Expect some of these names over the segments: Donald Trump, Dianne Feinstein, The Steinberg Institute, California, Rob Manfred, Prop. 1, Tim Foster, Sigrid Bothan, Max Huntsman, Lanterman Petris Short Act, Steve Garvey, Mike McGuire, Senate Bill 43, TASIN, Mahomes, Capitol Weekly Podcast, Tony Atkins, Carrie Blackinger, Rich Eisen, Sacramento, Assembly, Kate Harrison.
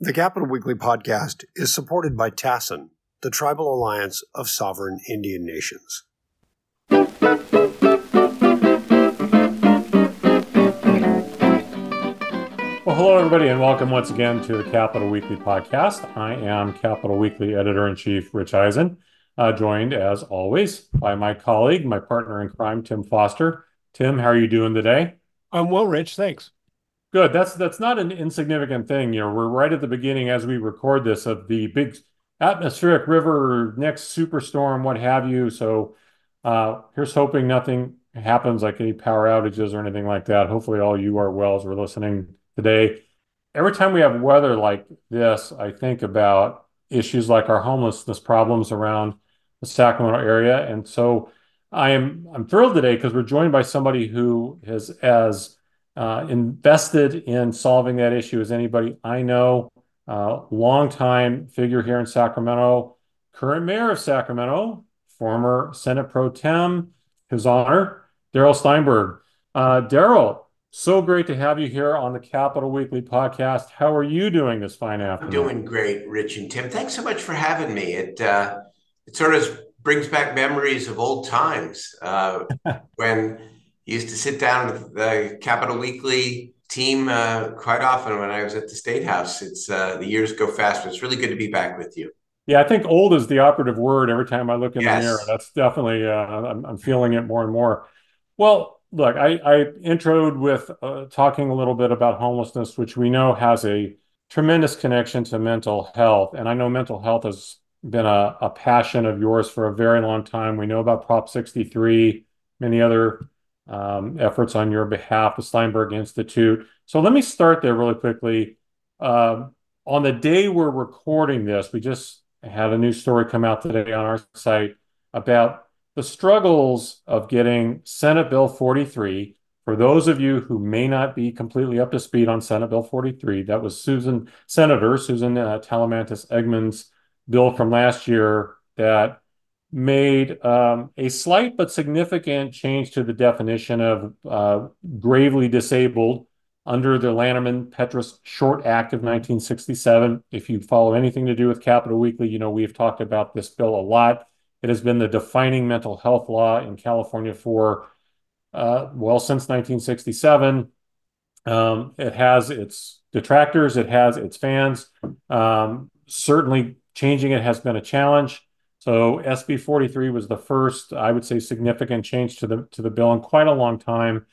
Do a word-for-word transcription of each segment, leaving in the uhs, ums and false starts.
The Capitol Weekly Podcast is supported by TASIN, the Tribal Alliance of Sovereign Indian Nations. Well, hello, everybody, and welcome once again to the Capitol Weekly Podcast. I am Capitol Weekly Editor-in-Chief Rich Eisen, uh, joined, as always, by my colleague, my partner in crime, Tim Foster. Tim, how are you doing today? I'm well, Rich. Thanks. Good. That's that's not an insignificant thing. You know, we're right at the beginning as we record this of the big atmospheric river, next superstorm, what have you. So uh, here's hoping nothing happens like any power outages or anything like that. Hopefully all you are well as we're listening today. Every time we have weather like this, I think about issues like our homelessness problems around the Sacramento area. And so I am I'm thrilled today because we're joined by somebody who is as uh, invested in solving that issue as anybody I know. Uh, longtime figure here in Sacramento, current mayor of Sacramento, former Senate Pro Tem, His Honor, Darrell Steinberg. Uh, Darrell, so great to have you here on the Capitol Weekly Podcast. How are you doing this fine afternoon? I'm doing great, Rich and Tim. Thanks so much for having me. It uh, it sort of brings back memories of old times uh, when you used to sit down with the Capitol Weekly team uh, quite often when I was at the State House. It's uh, the years go fast, but it's really good to be back with you. Yeah, I think old is the operative word every time I look in yes. the mirror. That's definitely, uh, I'm, I'm feeling it more and more. Well, look, I, I introed with uh, talking a little bit about homelessness, which we know has a tremendous connection to mental health. And I know mental health has been a, a passion of yours for a very long time. We know about Prop sixty-three, many other um, efforts on your behalf, the Steinberg Institute. So let me start there really quickly. Uh, on the day we're recording this, we just had a new story come out today on our site about the struggles of getting Senate Bill forty-three. For those of you who may not be completely up to speed on Senate Bill forty-three, that was Susan Senator Susan uh, Talamantis Eggman's bill from last year that made um, a slight but significant change to the definition of uh, gravely disabled under the Lanterman Petris Short Act of nineteen sixty-seven. If you follow anything to do with Capitol Weekly, you know we've talked about this bill a lot. It has been the defining mental health law in California for, uh, well, since nineteen sixty-seven. Um, it has its detractors. It has its fans. Um, certainly changing it has been a challenge. So S B forty-three was the first, I would say, significant change to the to the bill in quite a long time.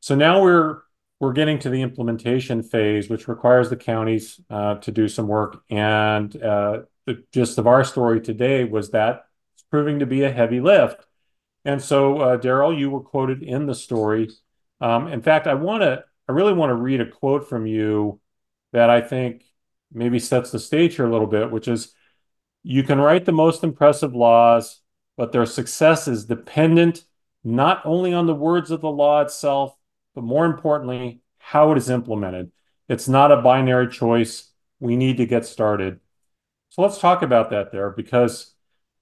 So now we're we're getting to the implementation phase, which requires the counties uh, to do some work. And uh, the gist of our story today was that proving to be a heavy lift. And so, uh, Darrell, you were quoted in the story. Um, in fact, I want to, I really want to read a quote from you that I think maybe sets the stage here a little bit, which is, "You can write the most impressive laws, but their success is dependent not only on the words of the law itself, but more importantly, how it is implemented. It's not a binary choice. We need to get started." So let's talk about that there, because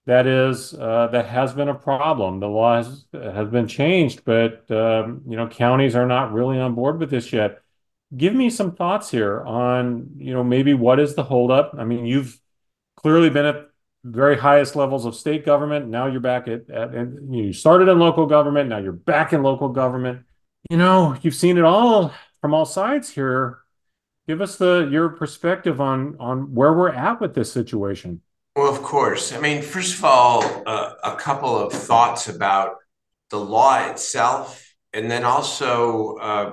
That is, uh, that has been a problem. The law has, has been changed, but um, you know, counties are not really on board with this yet. Give me some thoughts here on, you know, maybe what is the holdup? I mean, you've clearly been at very highest levels of state government. Now you're back at, at and you started in local government. Now you're back in local government. You know, you've seen it all from all sides here. Give us the your perspective on on where we're at with this situation. Well, of course. I mean, first of all, uh, a couple of thoughts about the law itself, and then also uh,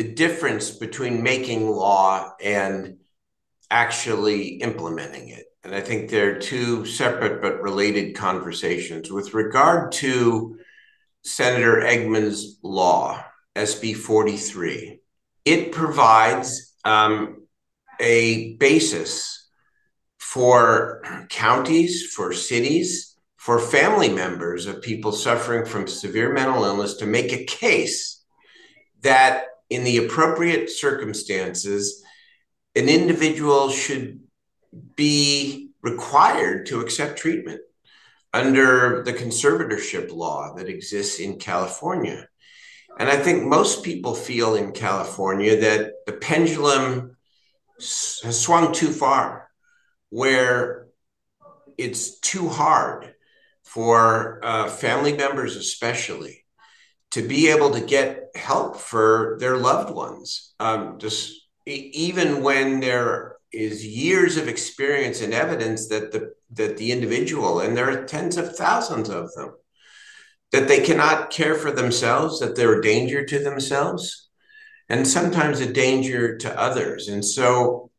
the difference between making law and actually implementing it. And I think they're two separate but related conversations. With regard to Senator Eggman's law, S B forty-three, it provides um, a basis for counties, for cities, for family members of people suffering from severe mental illness to make a case that in the appropriate circumstances, an individual should be required to accept treatment under the conservatorship law that exists in California. And I think most people feel in California that the pendulum has swung too far, where it's too hard for uh, family members, especially, to be able to get help for their loved ones. Um, just even when there is years of experience and evidence that the that the individual, and there are tens of thousands of them, that they cannot care for themselves, that they're a danger to themselves, and sometimes a danger to others. And so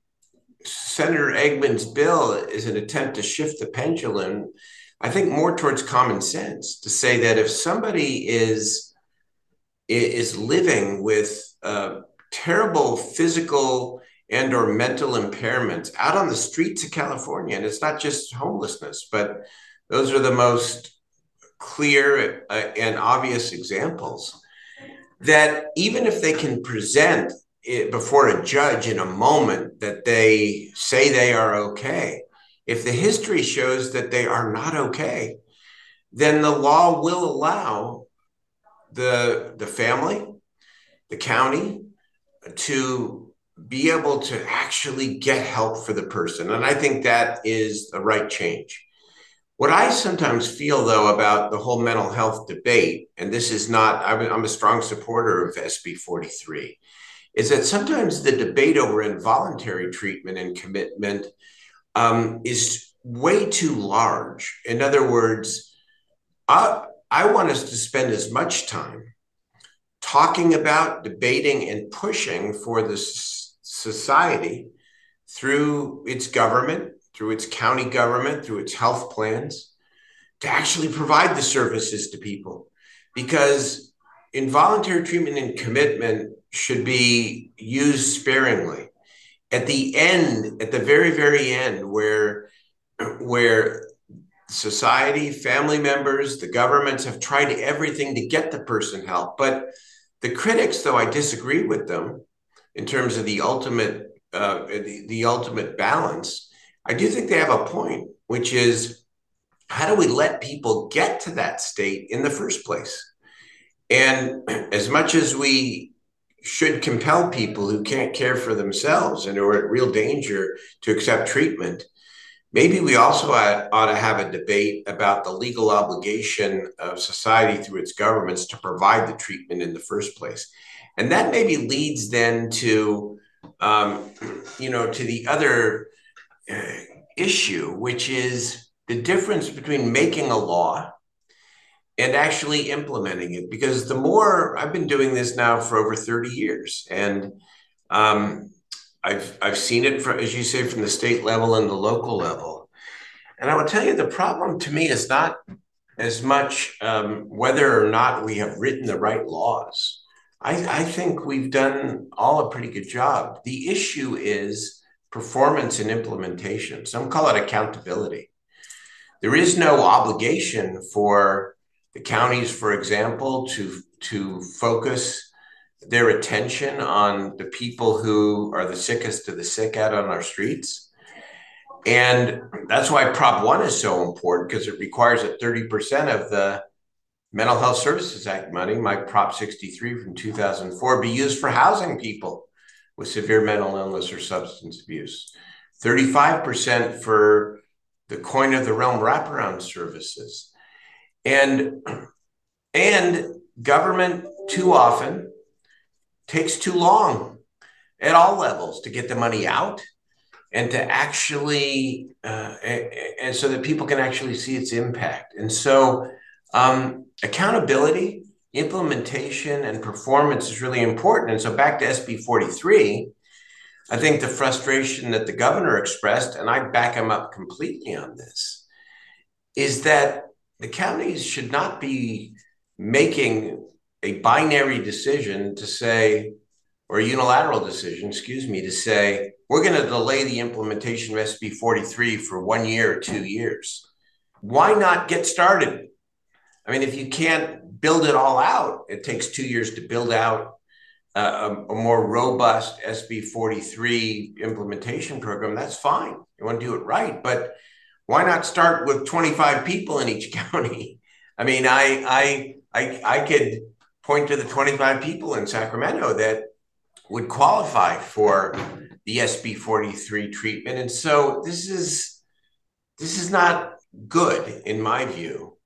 Senator Eggman's bill is an attempt to shift the pendulum, I think, more towards common sense, to say that if somebody is, is living with uh, terrible physical and or mental impairments out on the streets of California, and it's not just homelessness, but those are the most clear uh, and obvious examples, that even if they can present it before a judge in a moment that they say they are okay, if the history shows that they are not okay, then the law will allow the, the family, the county, to be able to actually get help for the person. And I think that is the right change. What I sometimes feel, though, about the whole mental health debate, and this is not, I'm a strong supporter of S B forty-three, is that sometimes the debate over involuntary treatment and commitment um, is way too large. In other words, I, I want us to spend as much time talking about, debating, and pushing for the society through its government, through its county government, through its health plans, to actually provide the services to people. Because involuntary treatment and commitment should be used sparingly. At the end, at the very, very end, where, where society, family members, the governments have tried everything to get the person help. But the critics, though I disagree with them in terms of the ultimate, uh, the, the ultimate balance, I do think they have a point, which is, how do we let people get to that state in the first place? And as much as we should compel people who can't care for themselves and who are at real danger to accept treatment, maybe we also ought to have a debate about the legal obligation of society through its governments to provide the treatment in the first place. And that maybe leads then to, um, you know, to the other Uh, issue, which is the difference between making a law and actually implementing it. Because the more, I've been doing this now for over thirty years, and um, I've I've seen it, for, as you say, from the state level and the local level. And I will tell you, the problem to me is not as much um, whether or not we have written the right laws. I, I think we've done all a pretty good job. The issue is performance and implementation. Some call it accountability. There is no obligation for the counties, for example, to, to focus their attention on the people who are the sickest of the sick out on our streets. And that's why Prop one is so important, because it requires that thirty percent of the Mental Health Services Act money, my Prop sixty-three from two thousand four, be used for housing people with severe mental illness or substance abuse, thirty-five percent for the Coin of the Realm wraparound services. And, and government too often takes too long at all levels to get the money out and to actually, uh, and, and so that people can actually see its impact. And so um, accountability, implementation, and performance is really important. And so back to S B forty-three, I think the frustration that the governor expressed, and I back him up completely on this, is that the counties should not be making a binary decision to say, or a unilateral decision, excuse me, to say, we're going to delay the implementation of S B forty-three for one year or two years. Why not get started? I mean, if you can't build it all out, it takes two years to build out uh, a, a more robust S B forty-three implementation program. That's fine. You want to do it right. But why not start with twenty-five people in each county? I mean, I I I, I could point to the twenty-five people in Sacramento that would qualify for the S B forty-three treatment. And so this is, this is not good, in my view,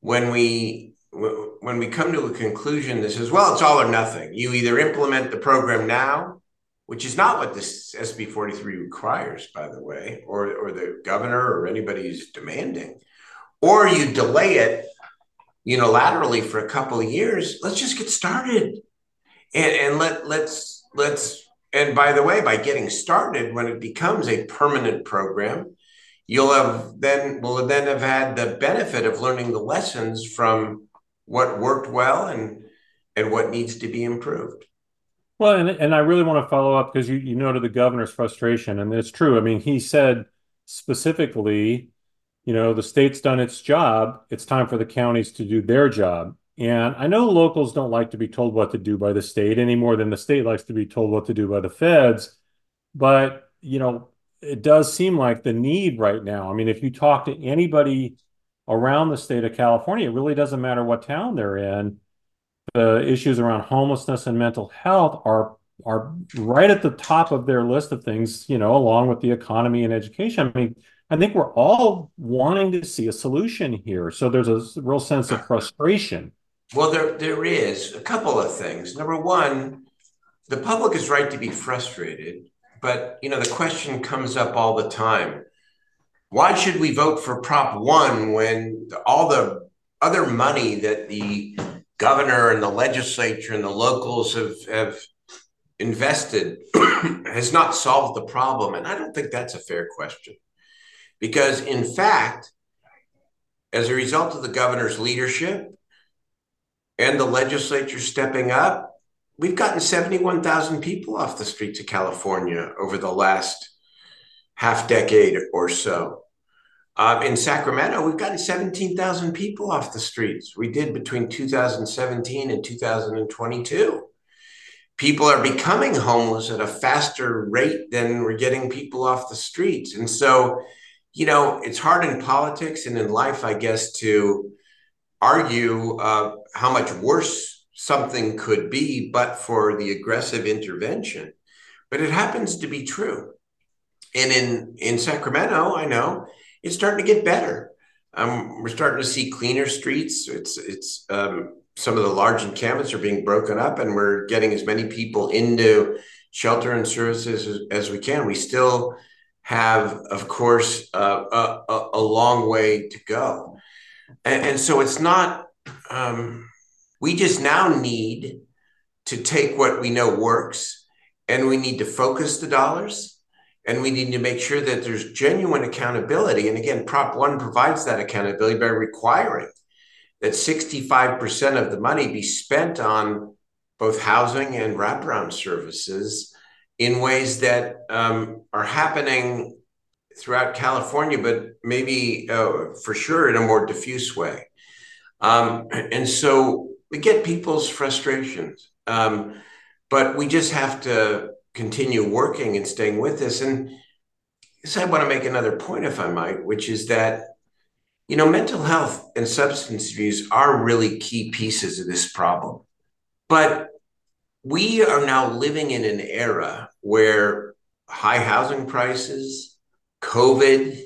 when we when we come to a conclusion that says, well, it's all or nothing. You either implement the program now, which is not what this S B forty-three requires, by the way, or, or the governor or anybody who's demanding, or you delay it unilaterally for a couple of years. Let's just get started. And, and let let's let's and by the way, by getting started, when it becomes a permanent program, you'll have then will then have had the benefit of learning the lessons from what worked well and and what needs to be improved. Well, and and I really want to follow up, because you, you noted the governor's frustration, and it's true. I mean, he said specifically, you know, the state's done its job. It's time for the counties to do their job. And I know locals don't like to be told what to do by the state any more than the state likes to be told what to do by the feds. But, you know, it does seem like the need right now. I mean, if you talk to anybody around the state of California, it really doesn't matter what town they're in. The issues around homelessness and mental health are are right at the top of their list of things, you know, along with the economy and education. I mean, I think we're all wanting to see a solution here. So there's a real sense of frustration. Well, there there is a couple of things. Number one, the public is right to be frustrated, but you know the question comes up all the time: why should we vote for Prop one when all the other money that the governor and the legislature and the locals have have invested has not solved the problem? And I don't think that's a fair question, because in fact, as a result of the governor's leadership and the legislature stepping up, we've gotten seventy-one thousand people off the streets of California over the last half decade or so. Um, in Sacramento, we've gotten seventeen thousand people off the streets. We did between two thousand seventeen and two thousand twenty-two. People are becoming homeless at a faster rate than we're getting people off the streets. And so, you know, it's hard in politics and in life, I guess, to argue uh, how much worse something could be but for the aggressive intervention. But it happens to be true. And in, in Sacramento, I know, it's starting to get better. Um, we're starting to see cleaner streets. It's, it's um, some of the large encampments are being broken up, and we're getting as many people into shelter and services as, as we can. We still have, of course, uh, a, a long way to go. And, and so it's not, um, we just now need to take what we know works, and we need to focus the dollars, and we need to make sure that there's genuine accountability. And again, Prop one provides that accountability by requiring that sixty-five percent of the money be spent on both housing and wraparound services in ways that um, are happening throughout California, but maybe uh, for sure in a more diffuse way. Um, and so we get people's frustrations, um, but we just have to continue working and staying with this. And I want to make another point, if I might, which is that, you know, mental health and substance abuse are really key pieces of this problem. But we are now living in an era where high housing prices, COVID,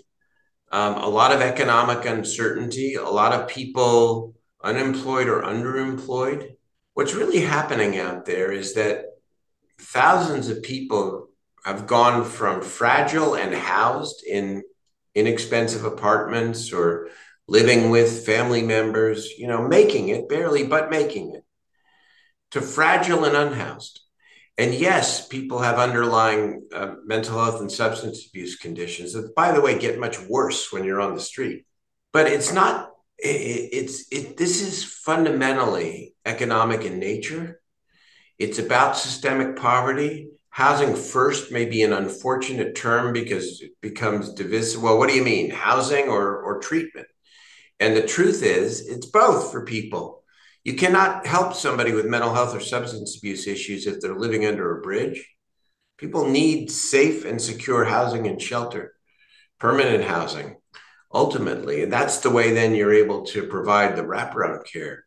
um, a lot of economic uncertainty, a lot of people unemployed or underemployed. What's really happening out there is that thousands of people have gone from fragile and housed in inexpensive apartments or living with family members, you know, making it barely, but making it, to fragile and unhoused. And yes, people have underlying uh, mental health and substance abuse conditions that, by the way, get much worse when you're on the street. But it's not, it, it's, it, this is fundamentally economic in nature. It's about systemic poverty. Housing first may be an unfortunate term because it becomes divisive. Well, what do you mean, housing or, or treatment? And the truth is, it's both for people. You cannot help somebody with mental health or substance abuse issues if they're living under a bridge. People need safe and secure housing and shelter, permanent housing, ultimately. And that's the way then you're able to provide the wraparound care.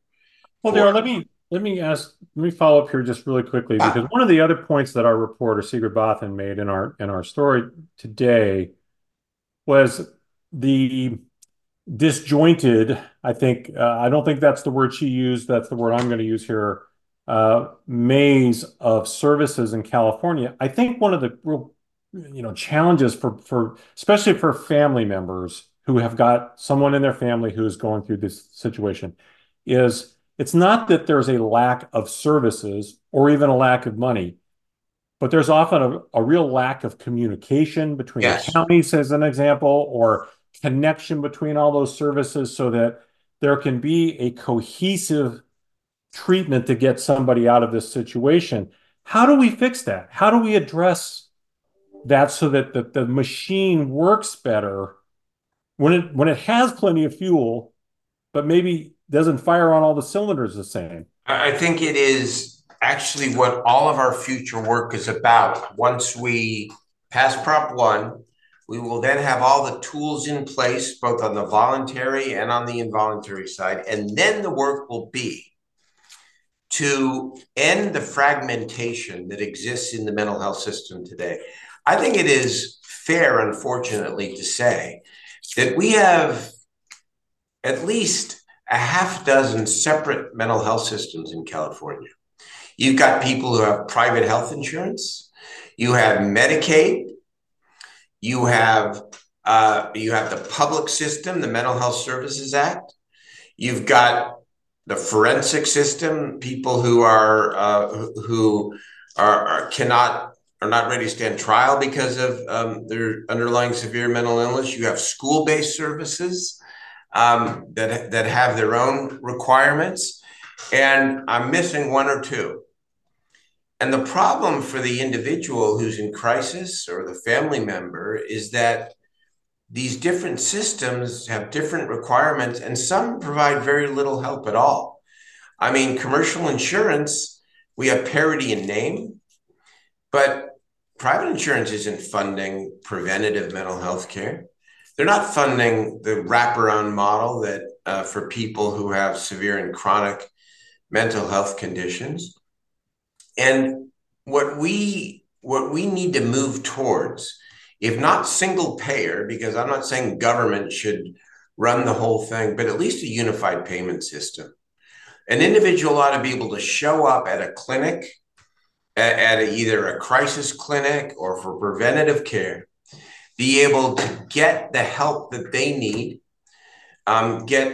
Well, Darrell, let me Let me ask, let me follow up here just really quickly, because one of the other points that our reporter, Sigrid Bothan, made in our in our story today was the disjointed, I think, uh, I don't think that's the word she used, that's the word I'm going to use here, uh, maze of services in California. I think one of the real, you know, challenges for, for especially for family members who have got someone in their family who is going through this situation is, it's not that there's a lack of services or even a lack of money, but there's often a, a real lack of communication between yes. the counties, as an example, or connection between all those services so that there can be a cohesive treatment to get somebody out of this situation. How do we fix that? How do we address that so that the, the machine works better when it when it has plenty of fuel, but maybe doesn't fire on all the cylinders the same? I think it is actually what all of our future work is about. Once we pass Prop one, we will then have all the tools in place, both on the voluntary and on the involuntary side. And then the work will be to end the fragmentation that exists in the mental health system today. I think it is fair, unfortunately, to say that we have at least a half dozen separate mental health systems in California. You've got people who have private health insurance. You have Medicaid. You have uh, you have the public system, the Mental Health Services Act. You've got the forensic system, people who are uh, who are, are cannot are not ready to stand trial because of um, their underlying severe mental illness. You have school-based services Um, that that have their own requirements, and I'm missing one or two. And the problem for the individual who's in crisis or the family member is that these different systems have different requirements, and some provide very little help at all. I mean, commercial insurance, we have parity in name, but private insurance isn't funding preventative mental health care. They're not funding the wraparound model that uh, for people who have severe and chronic mental health conditions. And what we what we need to move towards, if not single payer, because I'm not saying government should run the whole thing, but at least a unified payment system. An individual ought to be able to show up at a clinic, at, at a, either a crisis clinic or for preventative care, be able to get the help that they need, um, get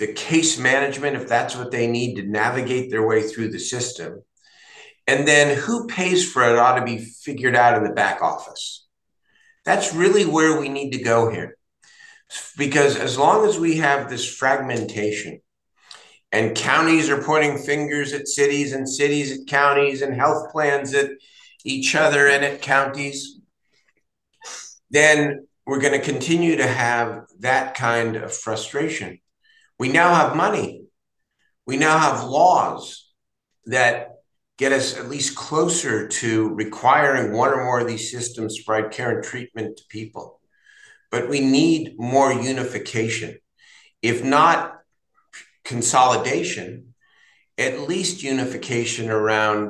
the case management, if that's what they need, to navigate their way through the system. And then who pays for it ought to be figured out in the back office. That's really where we need to go here. Because as long as we have this fragmentation and counties are pointing fingers at cities and cities at counties and health plans at each other and at counties, then we're going to continue to have that kind of frustration. We now have money. We now have laws that get us at least closer to requiring one or more of these systems to provide care and treatment to people. But we need more unification. If not consolidation, at least unification around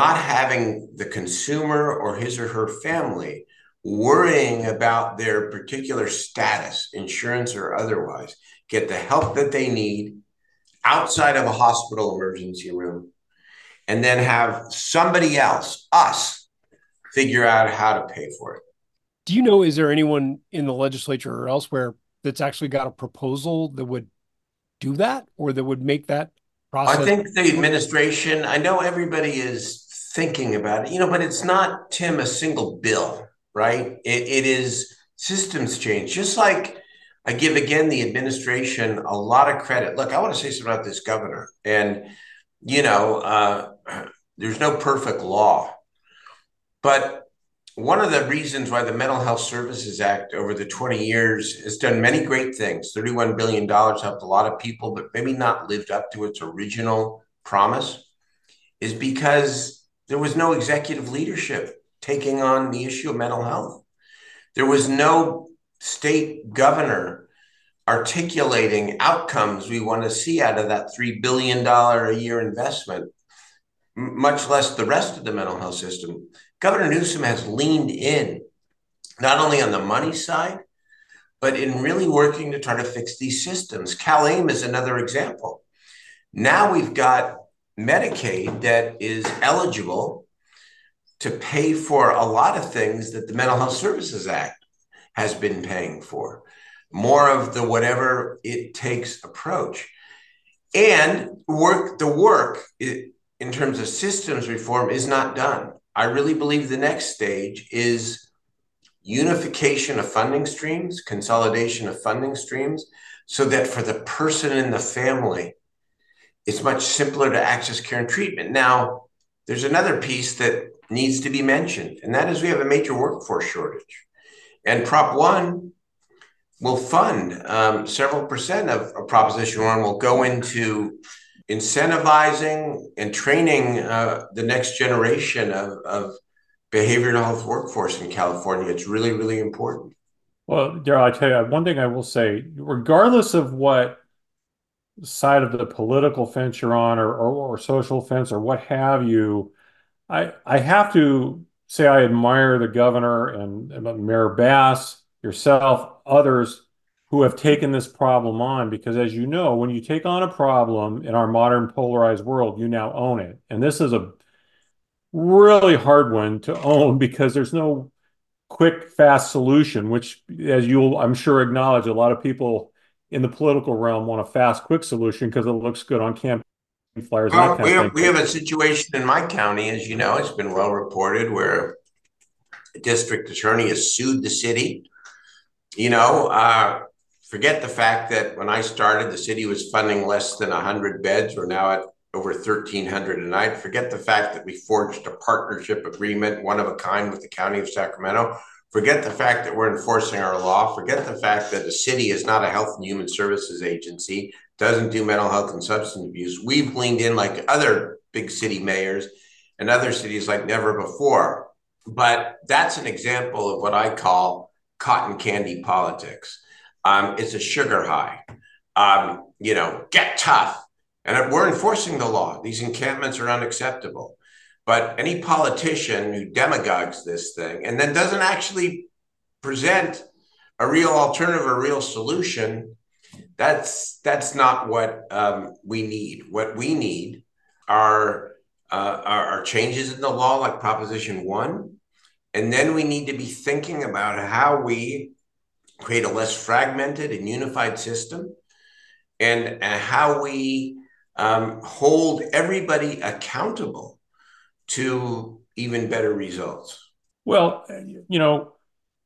not having the consumer or his or her family worrying about their particular status, insurance or otherwise, get the help that they need outside of a hospital emergency room, and then have somebody else, us, figure out how to pay for it. Do you know, is there anyone in the legislature or elsewhere that's actually got a proposal that would do that or that would make that process? I think the administration, I know everybody is thinking about it, you know, but it's not, Tim, a single bill. Right? It, it is systems change. Just like I give, again, the administration a lot of credit. Look, I want to say something about this governor. And, you know, uh, there's no perfect law. But one of the reasons why the Mental Health Services Act over the twenty years has done many great things, thirty-one billion dollars, helped a lot of people, but maybe not lived up to its original promise, is because there was no executive leadership taking on the issue of mental health. There was no state governor articulating outcomes we want to see out of that three billion dollars a year investment, much less the rest of the mental health system. Governor Newsom has leaned in, not only on the money side, but in really working to try to fix these systems. CalAIM is another example. Now we've got Medicaid that is eligible to pay for a lot of things that the Mental Health Services Act has been paying for, more of the whatever it takes approach. And work. the work in terms of systems reform is not done. I really believe the next stage is unification of funding streams, consolidation of funding streams, so that for the person in the family, it's much simpler to access care and treatment. Now, there's another piece that needs to be mentioned, and that is we have a major workforce shortage. And Prop one will fund um, several percent of, of Proposition one will go into incentivizing and training uh, the next generation of, of behavioral health workforce in California. It's really, really important. Well, Darrell, I tell you, one thing I will say, regardless of what side of the political fence you're on, or, or, or social fence or what have you, I, I have to say I admire the governor and, and Mayor Bass, yourself, others who have taken this problem on, because as you know, when you take on a problem in our modern polarized world, you now own it. And this is a really hard one to own because there's no quick, fast solution, which, as you'll, I'm sure, acknowledge, a lot of people in the political realm want a fast, quick solution because it looks good on campaign flyers. Well, and that kind we, of have, we have a situation in my county, as you know, it's been well reported, where a district attorney has sued the city. You know, uh, forget the fact that when I started, the city was funding less than one hundred beds. We're now at over thirteen hundred a night. Forget the fact that we forged a partnership agreement, one of a kind, with the county of Sacramento. Forget the fact that we're enforcing our law. Forget the fact that the city is not a health and human services agency, doesn't do mental health and substance abuse. We've leaned in like other big city mayors and other cities like never before. But that's an example of what I call cotton candy politics. Um, it's a sugar high. Um, you know, get tough. And we're enforcing the law. These encampments are unacceptable. But any politician who demagogues this thing and then doesn't actually present a real alternative, a real solution, that's that's not what um, we need. What we need are, uh, are, are changes in the law like Proposition one. And then we need to be thinking about how we create a less fragmented and unified system, and, and how we Um, hold everybody accountable to even better results. Well, you know,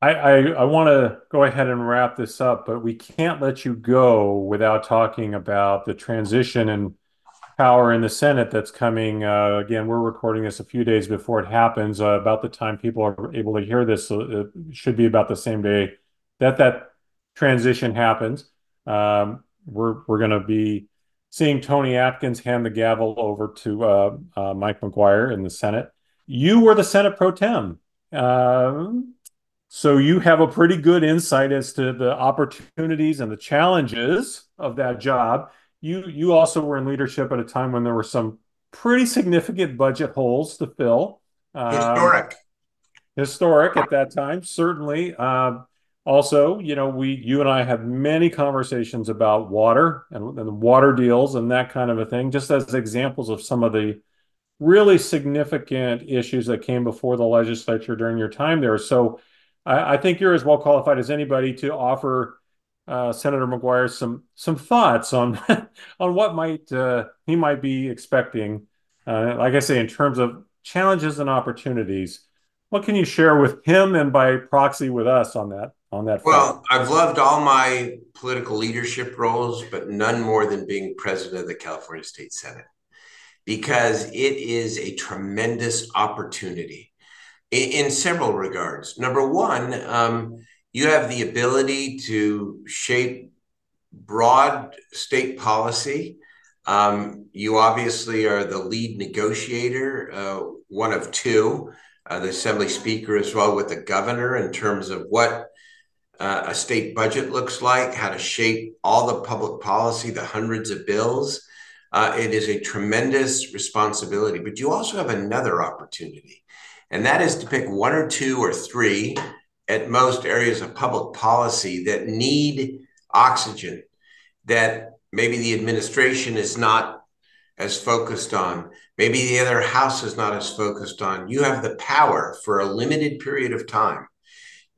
I, I, I want to go ahead and wrap this up, but we can't let you go without talking about the transition in power in the Senate that's coming. Uh, again, we're recording this a few days before it happens. Uh, about the time people are able to hear this, so it should be about the same day that that transition happens. Um, we're we're going to be seeing Tony Atkins hand the gavel over to uh, uh, Mike McGuire in the Senate. You were the Senate pro tem. Uh, so you have a pretty good insight as to the opportunities and the challenges of that job. You you also were in leadership at a time when there were some pretty significant budget holes to fill. Um, historic. Historic at that time, certainly. Uh, Also, you know, we, you and I have many conversations about water and, and water deals and that kind of a thing, just as examples of some of the really significant issues that came before the legislature during your time there. So I, I think you're as well qualified as anybody to offer uh, Senator McGuire some some thoughts on on what might uh, he might be expecting. Uh, like I say, in terms of challenges and opportunities, what can you share with him and by proxy with us on that? On that well, I've loved all my political leadership roles, but none more than being president of the California State Senate, because it is a tremendous opportunity in, in several regards. Number one, um, you have the ability to shape broad state policy. Um, you obviously are the lead negotiator, uh, one of two, uh, the Assembly Speaker as well with the governor, in terms of what uh, a state budget looks like, how to shape all the public policy, the hundreds of bills. Uh, it is a tremendous responsibility, but you also have another opportunity, and that is to pick one or two or three at most areas of public policy that need oxygen, that maybe the administration is not as focused on, maybe the other house is not as focused on. You have the power for a limited period of time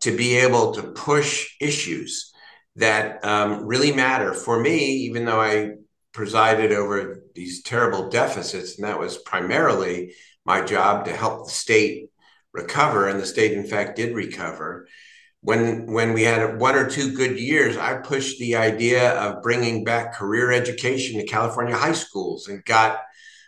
to be able to push issues that um, really matter. For me, even though I presided over these terrible deficits, and that was primarily my job to help the state recover, and the state, in fact, did recover. When, when we had one or two good years, I pushed the idea of bringing back career education to California high schools and got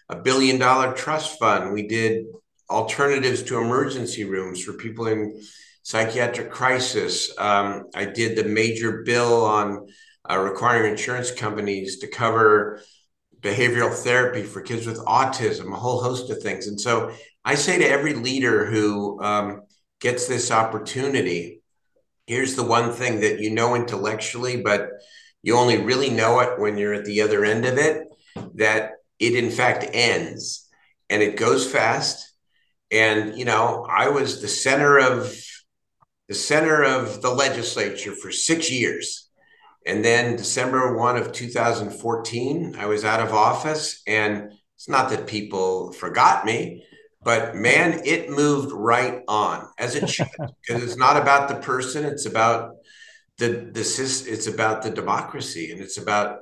a billion dollar trust fund. We did alternatives to emergency rooms for people in psychiatric crisis. Um, I did the major bill on uh, requiring insurance companies to cover behavioral therapy for kids with autism, a whole host of things. And so I say to every leader who um, gets this opportunity, here's the one thing that you know intellectually, but you only really know it when you're at the other end of it, that it in fact ends and it goes fast. And, you know, I was the center of the center of the legislature for six years. And then December first of two thousand fourteen, I was out of office, and it's not that people forgot me, but man, it moved right on, as it should, because it's not about the person; it's about the the it's about the democracy, and it's about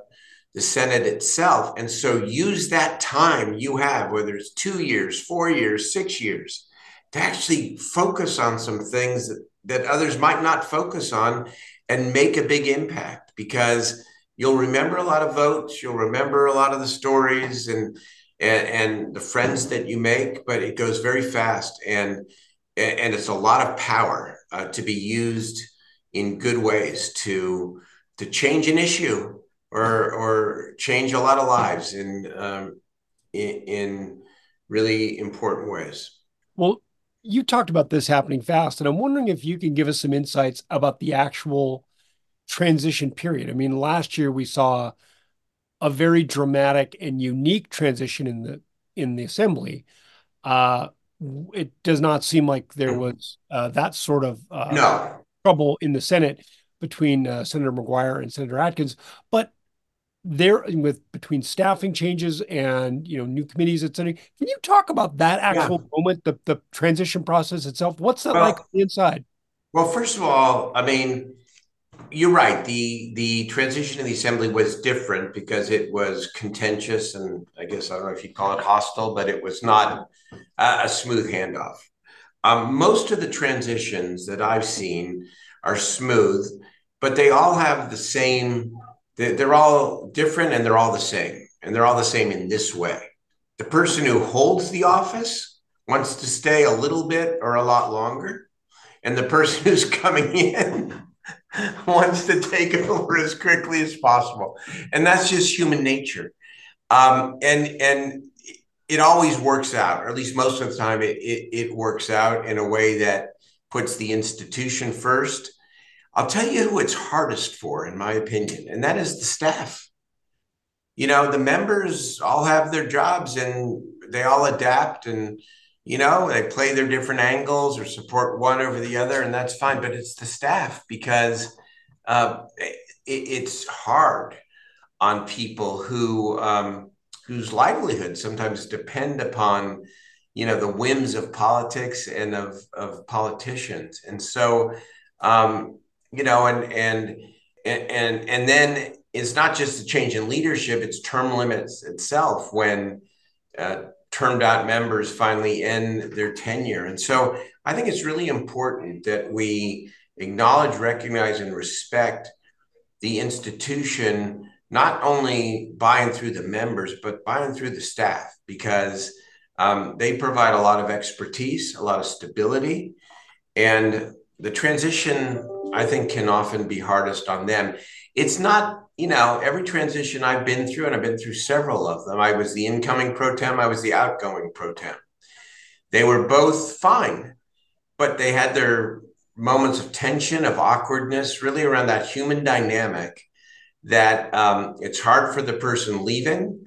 the Senate itself. And so, use that time you have, whether it's two years, four years, six years, to actually focus on some things that, that others might not focus on, and make a big impact. Because you'll remember a lot of votes, you'll remember a lot of the stories, and. And, and the friends that you make, but it goes very fast, and and it's a lot of power uh, to be used in good ways to to change an issue or or change a lot of lives in um, in, in really important ways. Well, you talked about this happening fast, and I'm wondering if you can give us some insights about the actual transition period. I mean, last year we saw a very dramatic and unique transition in the in the assembly. Uh, it does not seem like there was uh, that sort of uh, no. trouble in the Senate between uh, Senator McGuire and Senator Atkins, but there with between staffing changes and you know new committees, et cetera. Can you talk about that actual yeah. moment, the the transition process itself? What's that well, like on the inside? Well, first of all, I mean. You're right. The the transition in the assembly was different because it was contentious, and I guess I don't know if you call it hostile, but it was not a, a smooth handoff. Um, most of the transitions that I've seen are smooth, but they all have the same. They're, they're all different, and they're all the same, and they're all the same in this way: the person who holds the office wants to stay a little bit or a lot longer, and the person who's coming in wants to take over as quickly as possible. And that's just human nature. Um, and and it always works out, or at least most of the time it, it, it works out in a way that puts the institution first. I'll tell you who it's hardest for, in my opinion, and that is the staff. You know, the members all have their jobs and they all adapt, and you know, they play their different angles or support one over the other, and that's fine. But it's the staff, because uh, it, it's hard on people who um, whose livelihoods sometimes depend upon, you know, the whims of politics and of of politicians. And so, um, you know, and and and and then it's not just the change in leadership; it's term limits itself when. Uh, termed out members finally end their tenure. And so I think it's really important that we acknowledge, recognize, and respect the institution, not only by and through the members, but by and through the staff, because um, they provide a lot of expertise, a lot of stability. And the transition, I think, can often be hardest on them. It's not You know, every transition I've been through, and I've been through several of them, I was the incoming pro tem, I was the outgoing pro tem. They were both fine, but they had their moments of tension, of awkwardness, really around that human dynamic that um, it's hard for the person leaving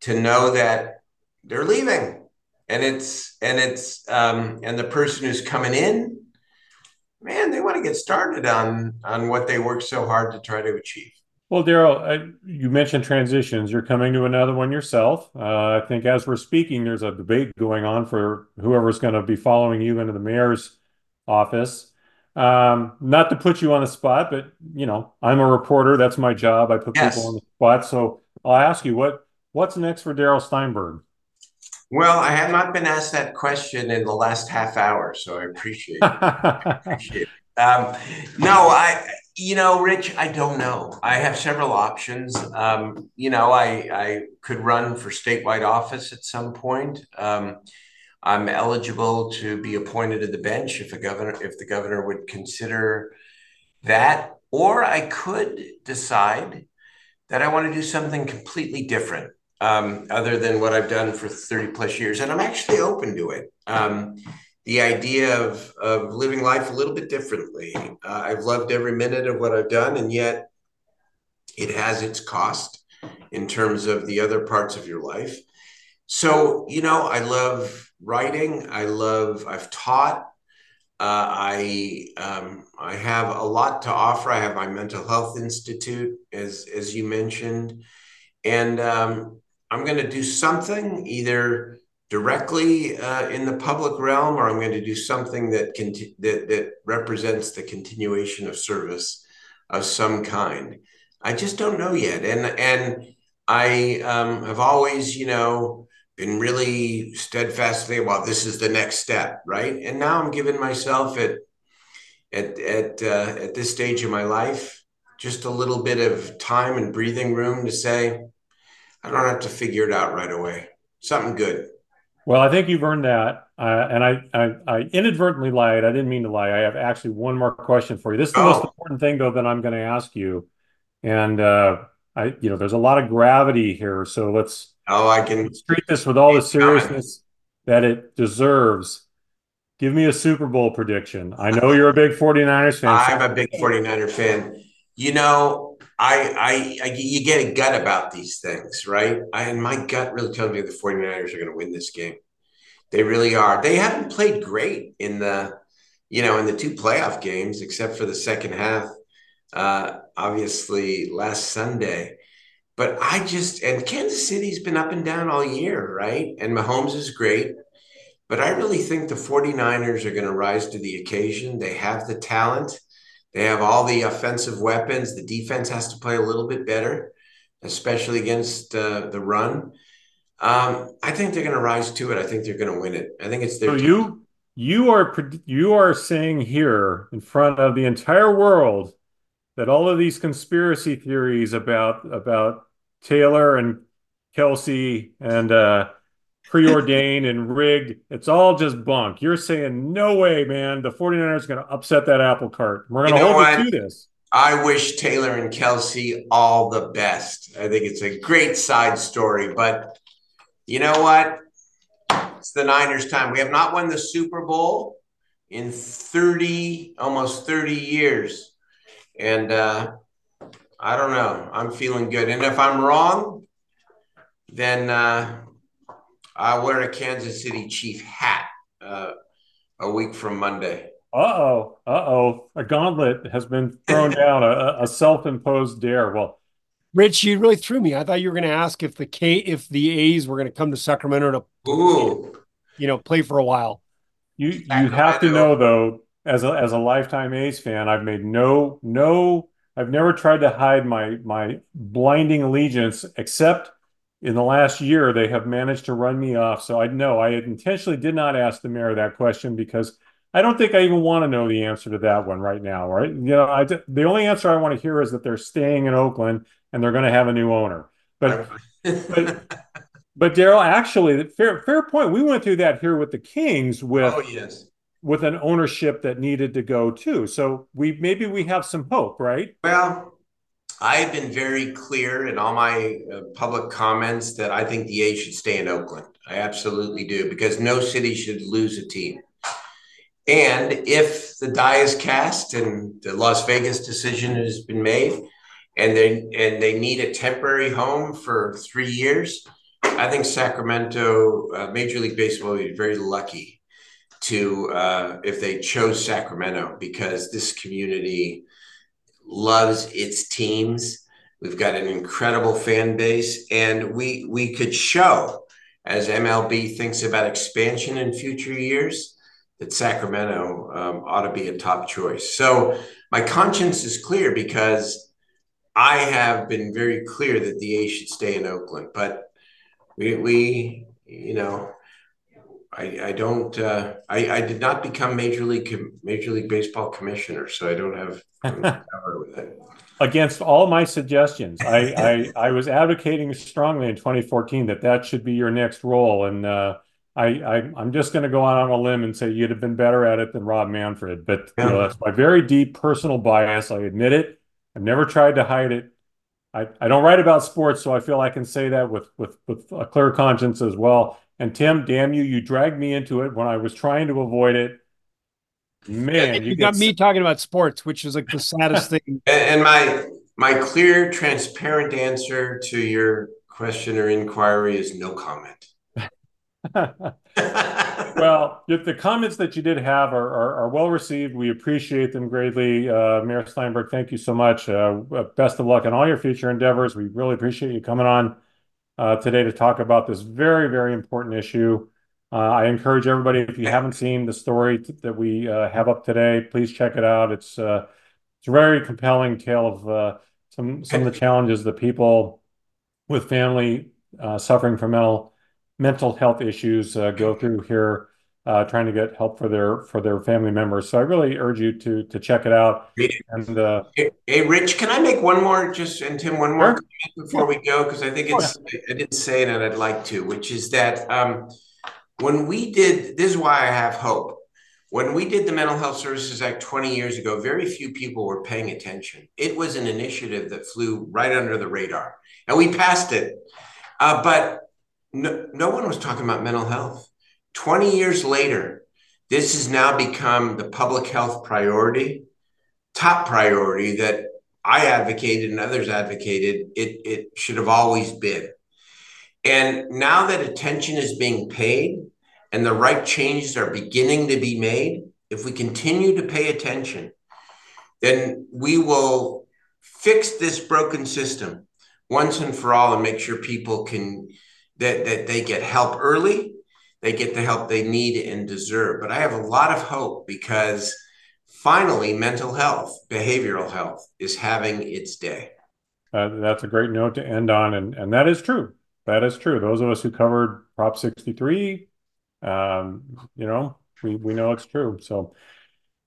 to know that they're leaving. And it's, and it's, um, and the person who's coming in, man, they want to get started on, on what they worked so hard to try to achieve. Well, Darrell, I, you mentioned transitions. You're coming to another one yourself. Uh, I think as we're speaking, there's a debate going on for whoever's going to be following you into the mayor's office. Um, not to put you on the spot, but, you know, I'm a reporter. That's my job. I put yes. people on the spot. So I'll ask you, what what's next for Darrell Steinberg? Well, I have not been asked that question in the last half hour, so I appreciate it. I appreciate it. Um, no, I, you know, Rich, I don't know. I have several options. Um, you know, I, I could run for statewide office at some point. Um, I'm eligible to be appointed to the bench if the governor, if the governor would consider that, or I could decide that I want to do something completely different. Um, other than what I've done for thirty plus years. And I'm actually open to it. Um, the idea of, of living life a little bit differently. Uh, I've loved every minute of what I've done, and yet it has its cost in terms of the other parts of your life. So, you know, I love writing. I love, I've taught. Uh, I um, I have a lot to offer. I have my Mental Health Institute, as, as you mentioned. And um, I'm going to do something either directly uh, in the public realm, or I'm going to do something that, conti- that that represents the continuation of service of some kind. I just don't know yet. And, and I um, have always, you know, been really steadfastly, well, this is the next step, right? And now I'm giving myself at, at, at, uh, at this stage of my life just a little bit of time and breathing room to say, I don't have to figure it out right away. Something good. Well, I think you've earned that. Uh, and I, I I inadvertently lied. I didn't mean to lie. I have actually one more question for you. This is the oh. most important thing, though, that I'm going to ask you. And, uh, I, you know, there's a lot of gravity here. So let's, oh, I can let's treat this with all the seriousness that it deserves. Give me a Super Bowl prediction. I know you're a big 49ers fan. I'm a big 49er fan. You know, I, I, I, you get a gut about these things, right? I, and my gut really tells me the 49ers are going to win this game. They really are. They haven't played great in the, you know, in the two playoff games, except for the second half, uh, obviously last Sunday. But I just, and Kansas City's been up and down all year, right? And Mahomes is great. But I really think the 49ers are going to rise to the occasion. They have the talent. They have all the offensive weapons. The defense has to play a little bit better, especially against uh, the run. Um, I think they're going to rise to it. I think they're going to win it. I think it's their So team. you you are you are saying here in front of the entire world that all of these conspiracy theories about about Taylor and Kelsey and uh, preordained and rigged, it's all just bunk. You're saying, no way, man. The 49ers are going to upset that apple cart. We're going to you know hold what? It to this. I wish Taylor and Kelsey all the best. I think it's a great side story. But you know what? It's the Niners' time. We have not won the Super Bowl in thirty, almost thirty years. And uh, I don't know. I'm feeling good. And if I'm wrong, then uh, – I wear a Kansas City Chief hat uh, a week from Monday. Uh-oh, uh-oh. A gauntlet has been thrown down, a, a self-imposed dare. Well, Rich, you really threw me. I thought you were going to ask if the K, if the A's were going to come to Sacramento to Ooh. you know, play for a while. You you have to know, though, as a as a lifetime A's fan, I've made no no I've never tried to hide my my blinding allegiance, except in the last year, they have managed to run me off. So I know I intentionally did not ask the mayor that question, because I don't think I even want to know the answer to that one right now. Right? You know, I, the only answer I want to hear is that they're staying in Oakland and they're going to have a new owner. But, but, but Darrell, actually, fair fair point. We went through that here with the Kings with oh, yes. with an ownership that needed to go too. So we maybe we have some hope, right? Well, I've been very clear in all my uh, public comments that I think the A's should stay in Oakland. I absolutely do, because no city should lose a team. And if the die is cast and the Las Vegas decision has been made and they, and they need a temporary home for three years, I think Sacramento, uh, Major League Baseball would be very lucky to uh, if they chose Sacramento, because this community loves its teams. We've got an incredible fan base, and we we could show, as M L B thinks about expansion in future years, that Sacramento um, ought to be a top choice. So my conscience is clear, because I have been very clear that the A should stay in Oakland. But we, we you know, I, I don't, uh, I, I did not become Major League Major League Baseball commissioner, so I don't have power with it. Against all my suggestions, I, I I was advocating strongly in twenty fourteen that that should be your next role, and uh, I, I I'm just going to go out on a limb and say you'd have been better at it than Rob Manfred. But you know, that's my very deep personal bias. I admit it. I've never tried to hide it. I, I don't write about sports, so I feel I can say that with with with a clear conscience as well. And Tim, damn you, you dragged me into it when I was trying to avoid it. Man, you, you got me talking about sports, which is like the saddest thing. And my my clear, transparent answer to your question or inquiry is no comment. Well, the comments that you did have are, are, are well received. We appreciate them greatly. Uh, Mayor Steinberg, thank you so much. Uh, best of luck in all your future endeavors. We really appreciate you coming on uh, today to talk about this very, very important issue. Uh, I encourage everybody, if you haven't seen the story t- that we uh, have up today, please check it out. It's, uh, it's a very compelling tale of uh, some some of the challenges that people with family uh, suffering from mental mental health issues uh, go through here, uh, trying to get help for their for their family members. So I really urge you to to check it out. And uh, hey, hey, Rich, can I make one more just and Tim one more sure. before we go, because I think it's oh, yeah. I didn't say it and I'd like to, which is that. Um, When we did, this is why I have hope. When we did the Mental Health Services Act twenty years ago, very few people were paying attention. It was an initiative that flew right under the radar, and we passed it. Uh, but no, no one was talking about mental health. twenty years later, this has now become the public health priority, top priority that I advocated and others advocated. It, it should have always been. And now that attention is being paid and the right changes are beginning to be made, if we continue to pay attention, then we will fix this broken system once and for all and make sure people can, that, that they get help early, they get the help they need and deserve. But I have a lot of hope, because finally mental health, behavioral health is having its day. Uh, that's a great note to end on. And, and that is true. That is true. Those of us who covered Prop sixty-three, um, you know, we, we know it's true. So,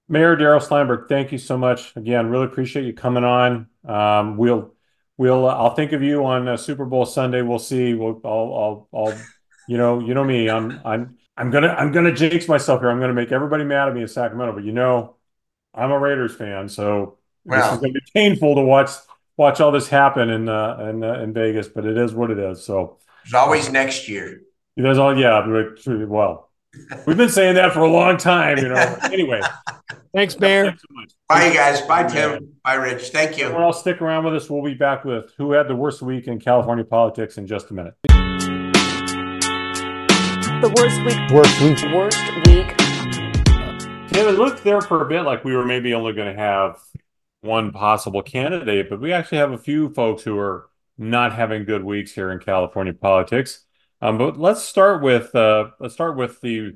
Mayor Darrell Steinberg, thank you so much again. Really appreciate you coming on. Um, we'll we'll uh, I'll think of you on uh, Super Bowl Sunday. We'll see. We'll I'll I'll, I'll you know you know me. I'm I'm I'm gonna I'm gonna jinx myself here. I'm gonna make everybody mad at me in Sacramento. But you know, I'm a Raiders fan, so wow. This is gonna be painful to watch. Watch all this happen in uh, in, uh, in Vegas, but it is what it is. So there's always next year. There's all yeah. Well, we've been saying that for a long time, you know. Anyway, thanks, Bear. Thanks so much. Bye, you guys. Bye, Tim. Bye, Rich. Thank you. Everyone else, stick around with us. We'll be back with Who Had the Worst Week in California Politics in just a minute. The worst week. Worst week. Worst week. Tim, it looked there for a bit like we were maybe only going to have one possible candidate, but we actually have a few folks who are not having good weeks here in California politics. Um, but let's start with uh, let's start with the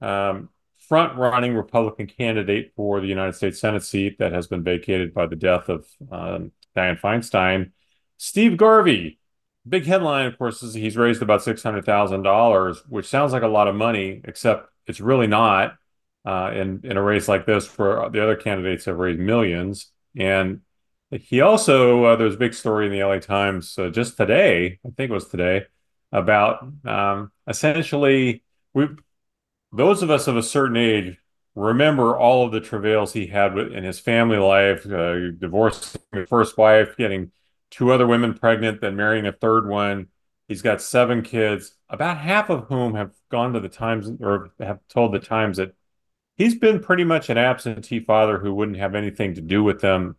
um, front-running Republican candidate for the United States Senate seat that has been vacated by the death of um, Dianne Feinstein, Steve Garvey. Big headline, of course, is he's raised about six hundred thousand dollars, which sounds like a lot of money, except it's really not. Uh, in in a race like this, where the other candidates have raised millions. And he also, uh, there's a big story in the L A Times uh, just today, I think it was today, about um, essentially, we, those of us of a certain age remember all of the travails he had with, in his family life, uh, divorcing his first wife, getting two other women pregnant, then marrying a third one. He's got seven kids, about half of whom have gone to the Times or have told the Times that he's been pretty much an absentee father who wouldn't have anything to do with them,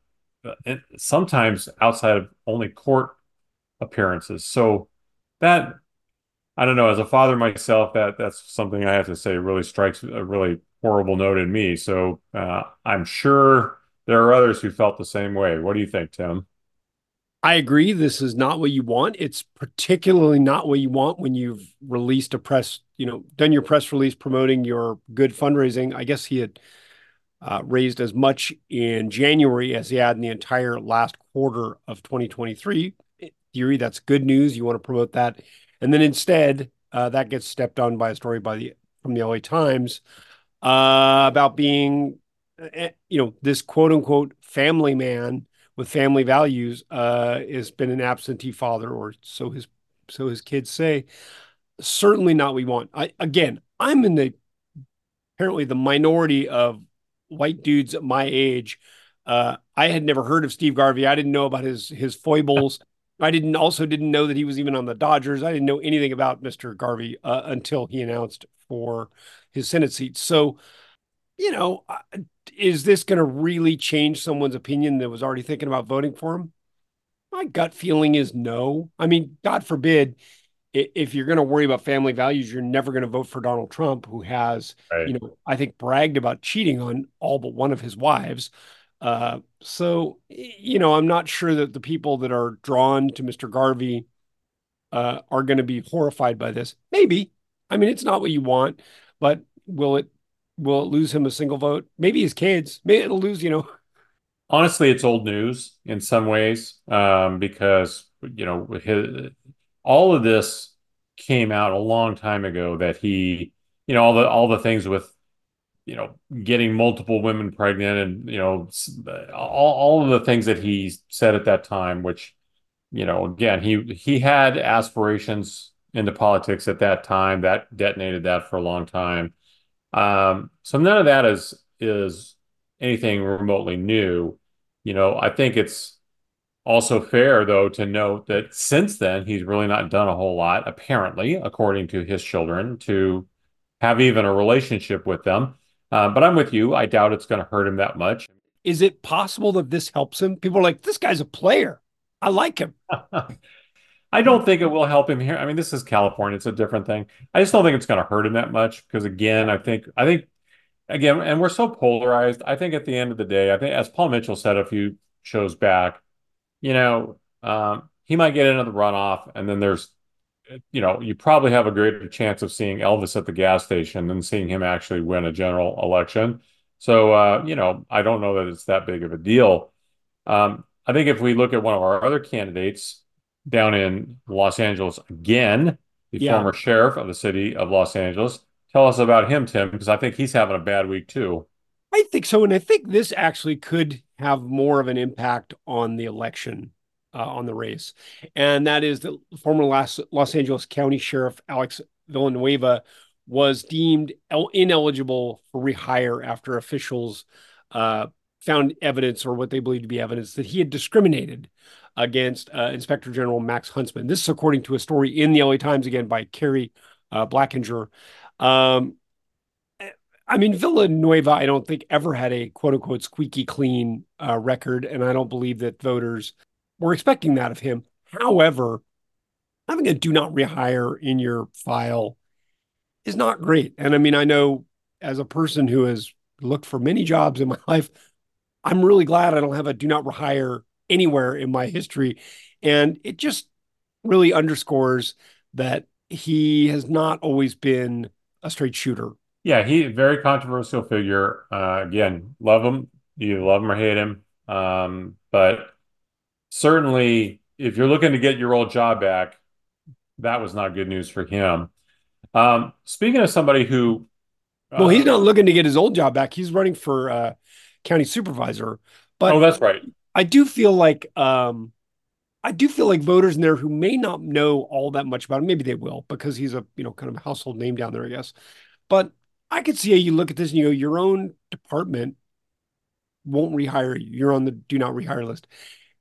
sometimes outside of only court appearances. So that, I don't know, as a father myself, that that's something I have to say really strikes a really horrible note in me. So uh, I'm sure there are others who felt the same way. What do you think, Tim? I agree. This is not what you want. It's particularly not what you want when you've released a press, you know, done your press release promoting your good fundraising. I guess he had uh, raised as much in January as he had in the entire last quarter of twenty twenty-three. In theory, that's good news. You want to promote that. And then instead, uh, that gets stepped on by a story by the from the L A Times uh, about being, you know, this quote unquote family man with family values, uh, has been an absentee father, or so his so his kids say. Certainly not what we want. I, again, I'm in the apparently the minority of white dudes at my age. Uh, I had never heard of Steve Garvey. I didn't know about his his foibles. I didn't also didn't know that he was even on the Dodgers. I didn't know anything about Mister Garvey uh, until he announced for his Senate seat. So, you know, is this going to really change someone's opinion that was already thinking about voting for him? My gut feeling is no. I mean, God forbid, if you're going to worry about family values, you're never going to vote for Donald Trump, who has, right. you know, I think bragged about cheating on all but one of his wives. Uh, so, you know, I'm not sure that the people that are drawn to Mister Garvey uh, are going to be horrified by this. Maybe. I mean, it's not what you want, but will it? Will it lose him a single vote? Maybe his kids. Maybe it'll lose, you know. Honestly, it's old news in some ways um, because, you know, his, all of this came out a long time ago that he, you know, all the all the things with, you know, getting multiple women pregnant and, you know, all, all of the things that he said at that time, which, you know, again, he he had aspirations into politics at that time that detonated that for a long time. Um, so none of that is, is anything remotely new. You know, I think it's also fair though, to note that since then, he's really not done a whole lot, apparently, according to his children, to have even a relationship with them. Uh, but I'm with you. I doubt it's going to hurt him that much. Is it possible that this helps him? People are like, this guy's a player. I like him. I don't think it will help him here. I mean, this is California. It's a different thing. I just don't think it's going to hurt him that much because, again, I think, I think, again, and we're so polarized. I think at the end of the day, I think, as Paul Mitchell said a few shows back, you know, um, he might get into the runoff, and then there's, you know, you probably have a greater chance of seeing Elvis at the gas station than seeing him actually win a general election. So, uh, you know, I don't know that it's that big of a deal. Um, I think if we look at one of our other candidates, down in Los Angeles again, the yeah. former sheriff of the city of Los Angeles. Tell us about him, Tim, because I think he's having a bad week too. I think so. And I think this actually could have more of an impact on the election, uh, on the race. And that is the former Las, Los Angeles County Sheriff Alex Villanueva was deemed el- ineligible for rehire after officials uh, found evidence, or what they believe to be evidence, that he had discriminated against uh, Inspector General Max Huntsman. This is according to a story in the L A Times, again, by Carrie uh, Blackinger. Um, I mean, Villanueva, I don't think ever had a quote-unquote squeaky clean uh, record, and I don't believe that voters were expecting that of him. However, having a do not rehire in your file is not great. And I mean, I know as a person who has looked for many jobs in my life, I'm really glad I don't have a do not rehire anywhere in my history. And it just really underscores that he has not always been a straight shooter. Yeah, he very controversial figure. Uh, again, love him. You love him or hate him. Um, but certainly, if you're looking to get your old job back, that was not good news for him. Um, speaking of somebody who... Uh, well, he's not looking to get his old job back. He's running for uh, county supervisor. But oh, that's right. I do feel like um, I do feel like voters in there who may not know all that much about him, maybe they will, because he's a, you know, kind of household name down there, I guess. But I could see how you look at this and you go, your own department won't rehire you. You're on the do not rehire list.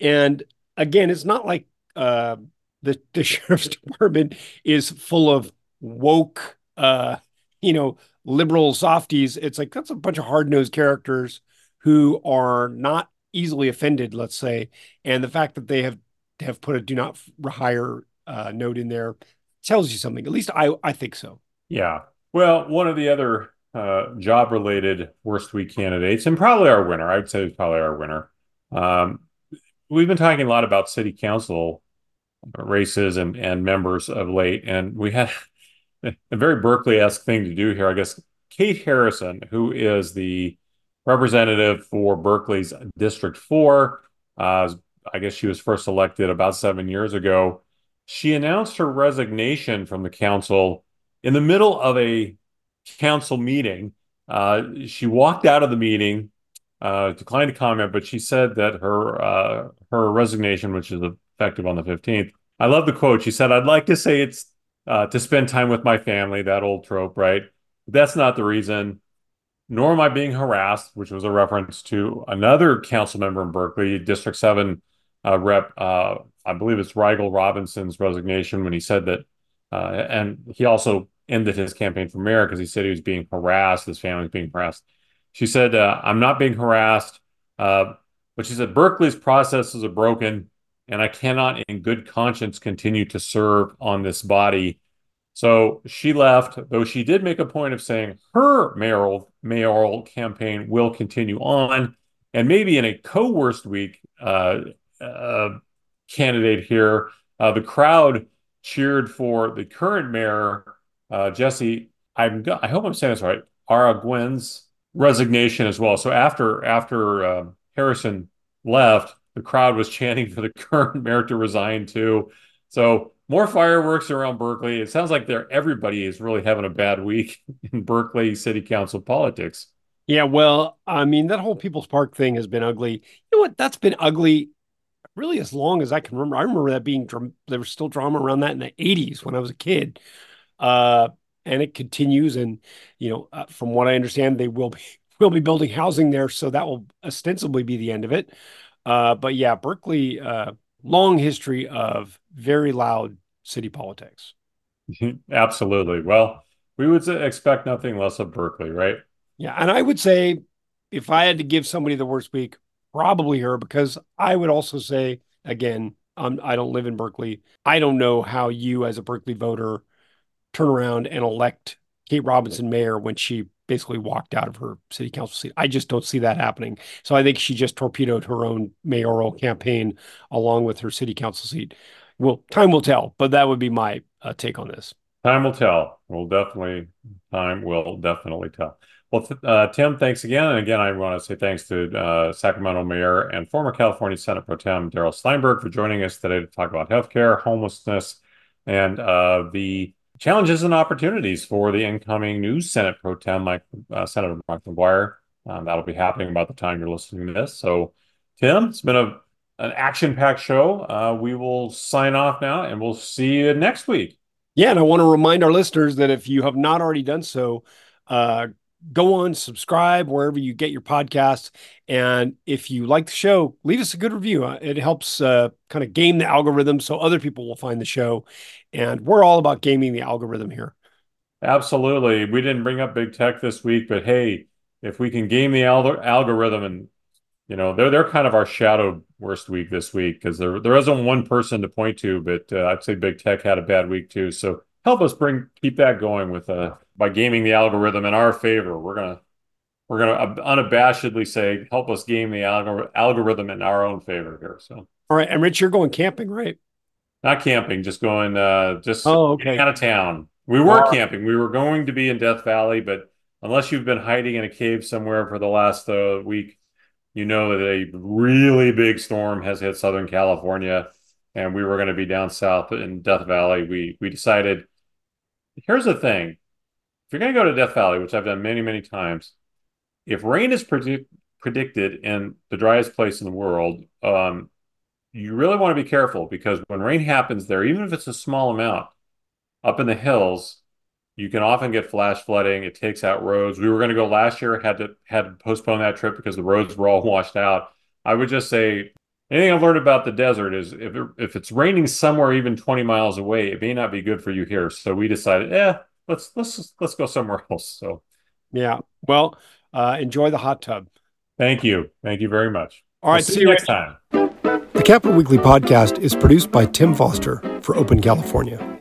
And again, it's not like uh, the, the sheriff's department is full of woke, uh, you know, liberal softies. It's like, that's a bunch of hard-nosed characters who are not easily offended, let's say. And the fact that they have have put a do not hire uh, note in there tells you something. At least I, I think so. Yeah. Well, one of the other uh, job-related worst week candidates, and probably our winner, I would say probably our winner. Um, we've been talking a lot about city council races and, and members of late, and we had a very Berkeley-esque thing to do here, I guess. Kate Harrison, who is the representative for Berkeley's District four, uh, I guess she was first elected about seven years ago. She announced her resignation from the council in the middle of a council meeting. Uh, she walked out of the meeting, uh, declined to comment, but she said that her uh, her resignation, which is effective on the fifteenth, I love the quote. She said, "I'd like to say it's uh, to spend time with my family," that old trope, right? But that's not the reason, nor am I being harassed, which was a reference to another council member in Berkeley, District seven uh, Rep, uh, I believe it's Rigel Robinson's resignation, when he said that, uh, and he also ended his campaign for mayor because he said he was being harassed, his family was being harassed. She said, uh, I'm not being harassed, uh, but she said, Berkeley's processes are broken, and I cannot in good conscience continue to serve on this body. So she left, though she did make a point of saying her mayoral, mayoral campaign will continue on, and maybe in a co-worst week uh, uh, candidate here, uh, the crowd cheered for the current mayor, uh, Jesse, I'm, I hope I'm saying this right, Araguen's resignation as well. So after, after uh, Harrison left, the crowd was chanting for the current mayor to resign too. So more fireworks around Berkeley. It sounds like they're, everybody is really having a bad week in Berkeley city council politics. Yeah, well, I mean, that whole People's Park thing has been ugly. You know what? That's been ugly really as long as I can remember. I remember that being, there was still drama around that in the eighties when I was a kid. Uh, and it continues. And, you know, uh, from what I understand, they will be, will be building housing there. So that will ostensibly be the end of it. Uh, but yeah, Berkeley, uh, long history of very loud city politics. Absolutely. Well, we would expect nothing less of Berkeley, right? Yeah. And I would say if I had to give somebody the worst week, probably her, because I would also say, again, um, I don't live in Berkeley. I don't know how you as a Berkeley voter turn around and elect Kate Robinson mayor when she basically walked out of her city council seat. I just don't see that happening. So I think she just torpedoed her own mayoral campaign along with her city council seat. Well, time will tell, but that would be my uh, take on this. Time will tell. We'll definitely, time will definitely tell. Well, uh, Tim, thanks again. And again, I want to say thanks to uh, Sacramento Mayor and former California Senate Pro Tem Darrell Steinberg for joining us today to talk about healthcare, homelessness, and uh, the challenges and opportunities for the incoming new Senate Pro Tem, Mike, uh, Senator Mike McGuire. Um, that'll be happening about the time you're listening to this. So, Tim, it's been a an action-packed show. Uh, we will sign off now, and we'll see you next week. Yeah, and I want to remind our listeners that if you have not already done so, uh, go on, subscribe wherever you get your podcasts. And if you like the show, leave us a good review. It helps uh, kind of game the algorithm so other people will find the show. And we're all about gaming the algorithm here. Absolutely. We didn't bring up big tech this week, but hey, if we can game the al- algorithm and, you know, they're, they're kind of our shadow worst week this week because there, there isn't one person to point to, but uh, I'd say big tech had a bad week too. So help us bring keep that going with uh by gaming the algorithm in our favor. We're gonna we're gonna unabashedly say help us game the algor- algorithm in our own favor here. So all right, and Rich, you're going camping, right? Not camping, just going uh just oh, okay. out of town. We were wow. camping. We were going to be in Death Valley, but unless you've been hiding in a cave somewhere for the last uh, week, you know that a really big storm has hit Southern California. And we were going to be down south in Death Valley. We we decided, here's the thing. If you're going to go to Death Valley, which I've done many, many times, if rain is predict- predicted in the driest place in the world, um, you really want to be careful because when rain happens there, even if it's a small amount, up in the hills, you can often get flash flooding. It takes out roads. We were going to go last year, had to, had to postpone that trip because the roads were all washed out. I would just say, anything I've learned about the desert is if it, if it's raining somewhere even twenty miles away, it may not be good for you here. So we decided, eh, let's let's let's go somewhere else. So, yeah. Well, uh, enjoy the hot tub. Thank you. Thank you very much. All right. We'll see, see you next time. The Capitol Weekly Podcast is produced by Tim Foster for Open California.